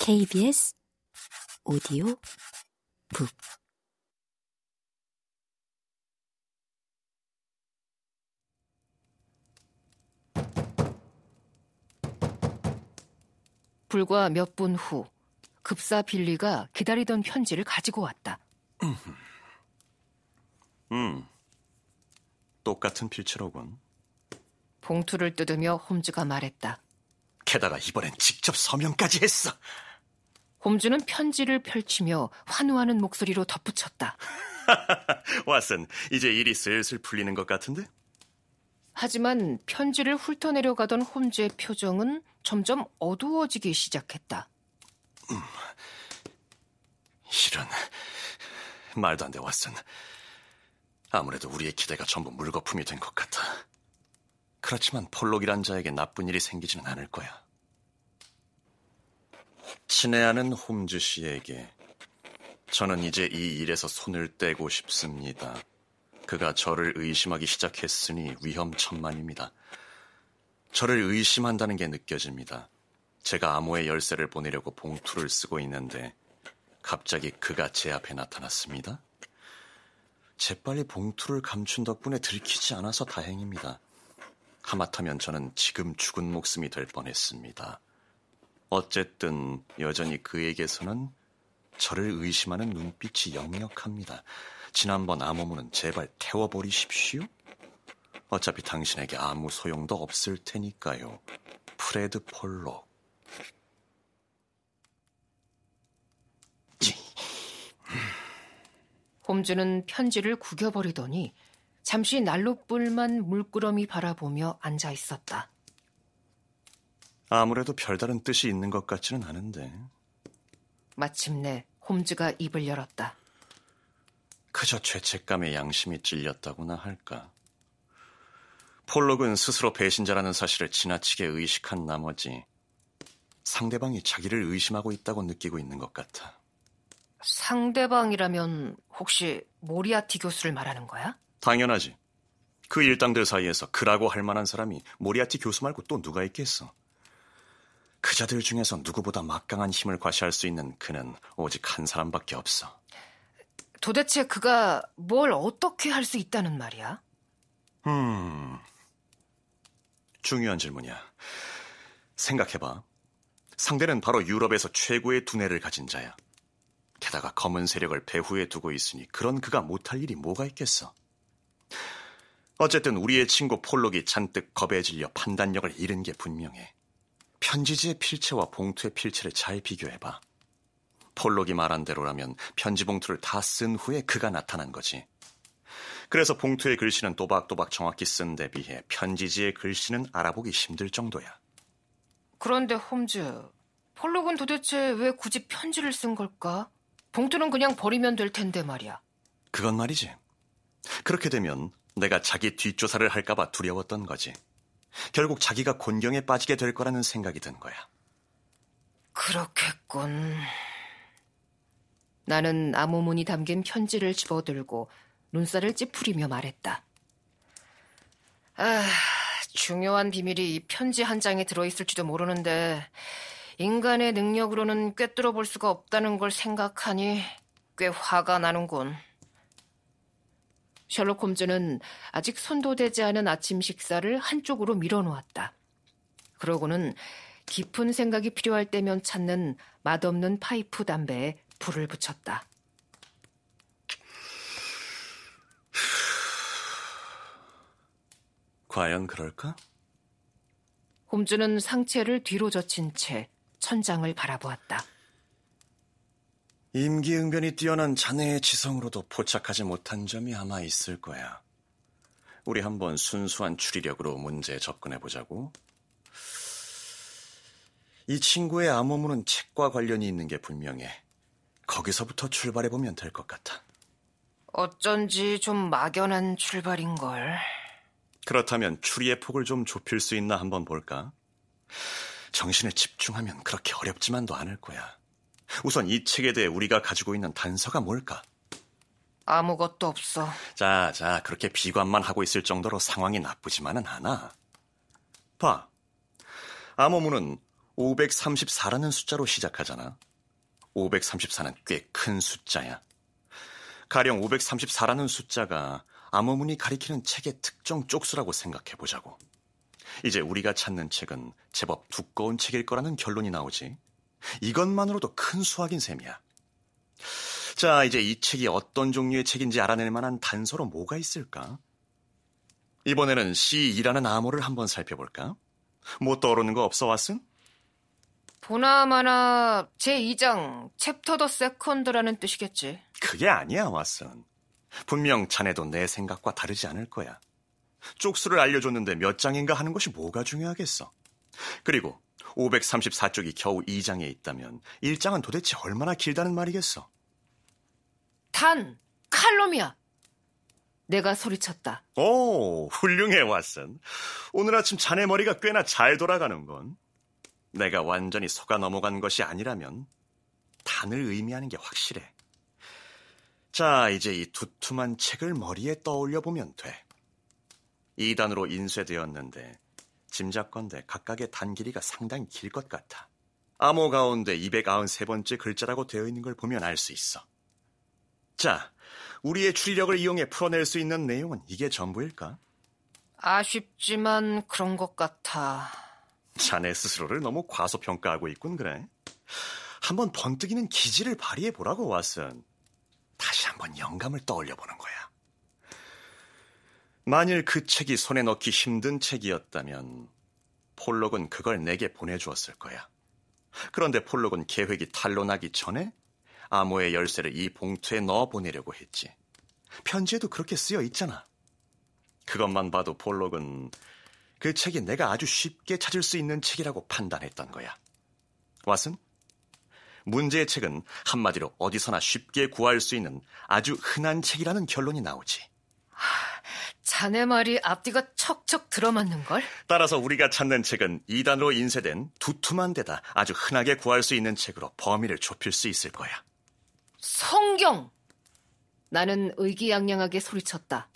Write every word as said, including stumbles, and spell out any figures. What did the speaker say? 케이비에스 오디오 북 불과 몇 분 후 급사 빌리가 기다리던 편지를 가지고 왔다. 음, 똑같은 필체로군. 봉투를 뜯으며 홈즈가 말했다. 게다가 이번엔 직접 서명까지 했어. 홈즈는 편지를 펼치며 환호하는 목소리로 덧붙였다. 왓슨, 이제 일이 슬슬 풀리는 것 같은데? 하지만 편지를 훑어내려가던 홈즈의 표정은 점점 어두워지기 시작했다. 음, 이런, 말도 안 돼, 왓슨. 아무래도 우리의 기대가 전부 물거품이 된 것 같아. 그렇지만 폴록이란 자에게 나쁜 일이 생기지는 않을 거야. 친애하는 홈즈 씨에게 저는 이제 이 일에서 손을 떼고 싶습니다. 그가 저를 의심하기 시작했으니 위험천만입니다. 저를 의심한다는 게 느껴집니다. 제가 암호의 열쇠를 보내려고 봉투를 쓰고 있는데 갑자기 그가 제 앞에 나타났습니다. 재빨리 봉투를 감춘 덕분에 들키지 않아서 다행입니다. 하마터면 저는 지금 죽은 목숨이 될 뻔했습니다. 어쨌든 여전히 그에게서는 저를 의심하는 눈빛이 역력합니다. 지난번 암호문은 제발 태워버리십시오. 어차피 당신에게 아무 소용도 없을 테니까요. 프레드 폴록. 홈즈는 편지를 구겨버리더니 잠시 난로불만 물끄러미 바라보며 앉아있었다. 아무래도 별다른 뜻이 있는 것 같지는 않은데. 마침내 홈즈가 입을 열었다. 그저 죄책감에 양심이 찔렸다고나 할까. 폴록은 스스로 배신자라는 사실을 지나치게 의식한 나머지 상대방이 자기를 의심하고 있다고 느끼고 있는 것 같아. 상대방이라면 혹시 모리아티 교수를 말하는 거야? 당연하지. 그 일당들 사이에서 그라고 할 만한 사람이 모리아티 교수 말고 또 누가 있겠어. 그자들 중에서 누구보다 막강한 힘을 과시할 수 있는 그는 오직 한 사람밖에 없어. 도대체 그가 뭘 어떻게 할 수 있다는 말이야? 음, 중요한 질문이야. 생각해봐. 상대는 바로 유럽에서 최고의 두뇌를 가진 자야. 게다가 검은 세력을 배후에 두고 있으니 그런 그가 못할 일이 뭐가 있겠어. 어쨌든 우리의 친구 폴록이 잔뜩 겁에 질려 판단력을 잃은 게 분명해. 편지지의 필체와 봉투의 필체를 잘 비교해봐. 폴록이 말한 대로라면 편지 봉투를 다 쓴 후에 그가 나타난 거지. 그래서 봉투의 글씨는 또박또박 정확히 쓴 데 비해 편지지의 글씨는 알아보기 힘들 정도야. 그런데 홈즈, 폴록은 도대체 왜 굳이 편지를 쓴 걸까? 봉투는 그냥 버리면 될 텐데 말이야. 그건 말이지. 그렇게 되면 내가 자기 뒷조사를 할까 봐 두려웠던 거지. 결국 자기가 곤경에 빠지게 될 거라는 생각이 든 거야. 그렇겠군. 나는 암호문이 담긴 편지를 집어들고 눈살을 찌푸리며 말했다. 아, 중요한 비밀이 이 편지 한 장에 들어있을지도 모르는데 인간의 능력으로는 꿰뚫어 볼 수가 없다는 걸 생각하니 꽤 화가 나는군. 셜록 홈즈는 아직 손도 대지 않은 아침 식사를 한쪽으로 밀어놓았다. 그러고는 깊은 생각이 필요할 때면 찾는 맛없는 파이프 담배에 불을 붙였다. 과연 그럴까? 홈즈는 상체를 뒤로 젖힌 채 천장을 바라보았다. 임기응변이 뛰어난 자네의 지성으로도 포착하지 못한 점이 아마 있을 거야. 우리 한번 순수한 추리력으로 문제에 접근해보자고. 이 친구의 암호문은 책과 관련이 있는 게 분명해. 거기서부터 출발해보면 될 것 같아. 어쩐지 좀 막연한 출발인걸. 그렇다면 추리의 폭을 좀 좁힐 수 있나 한번 볼까? 정신을 집중하면 그렇게 어렵지만도 않을 거야. 우선 이 책에 대해 우리가 가지고 있는 단서가 뭘까? 아무것도 없어. 자, 자, 그렇게 비관만 하고 있을 정도로 상황이 나쁘지만은 않아. 봐, 암호문은 오백삼십사라는 숫자로 시작하잖아. 오백삼십사는 꽤 큰 숫자야. 가령 오백삼십사라는 숫자가 암호문이 가리키는 책의 특정 쪽수라고 생각해보자고. 이제 우리가 찾는 책은 제법 두꺼운 책일 거라는 결론이 나오지. 이것만으로도 큰 수학인 셈이야. 자, 이제 이 책이 어떤 종류의 책인지 알아낼 만한 단서로 뭐가 있을까? 이번에는 씨이라는 암호를 한번 살펴볼까? 뭐 떠오르는 거 없어, 왓슨? 보나마나 제이 장 챕터 더 세컨드라는 뜻이겠지. 그게 아니야, 왓슨. 분명 자네도 내 생각과 다르지 않을 거야. 쪽수를 알려줬는데 몇 장인가 하는 것이 뭐가 중요하겠어. 그리고 오백삼십사 쪽이 겨우 이 장에 있다면 일 장은 도대체 얼마나 길다는 말이겠어. 단, 칼럼이야. 내가 소리쳤다. 오, 훌륭해, 왓슨. 오늘 아침 자네 머리가 꽤나 잘 돌아가는건. 내가 완전히 속아 넘어간 것이 아니라면 단을 의미하는 게 확실해. 자, 이제 이 두툼한 책을 머리에 떠올려보면 돼. 이 단으로 인쇄되었는데 짐작건대 각각의 단 길이가 상당히 길 것 같아. 암호 가운데 이백구십삼 번째 글자라고 되어 있는 걸 보면 알 수 있어. 자, 우리의 추리력을 이용해 풀어낼 수 있는 내용은 이게 전부일까? 아쉽지만 그런 것 같아. 자네 스스로를 너무 과소평가하고 있군, 그래. 한번 번뜩이는 기지를 발휘해보라고, 왓슨. 다시 한번 영감을 떠올려보는 거야. 만일 그 책이 손에 넣기 힘든 책이었다면 폴록은 그걸 내게 보내주었을 거야. 그런데 폴록은 계획이 탄로나기 전에 암호의 열쇠를 이 봉투에 넣어보내려고 했지. 편지에도 그렇게 쓰여 있잖아. 그것만 봐도 폴록은 그 책이 내가 아주 쉽게 찾을 수 있는 책이라고 판단했던 거야. 왓슨, 문제의 책은 한마디로 어디서나 쉽게 구할 수 있는 아주 흔한 책이라는 결론이 나오지. 하, 자네 말이 앞뒤가 척척 들어맞는걸? 따라서 우리가 찾는 책은 이 단으로 인쇄된 두툼한 데다 아주 흔하게 구할 수 있는 책으로 범위를 좁힐 수 있을 거야. 성경! 나는 의기양양하게 소리쳤다.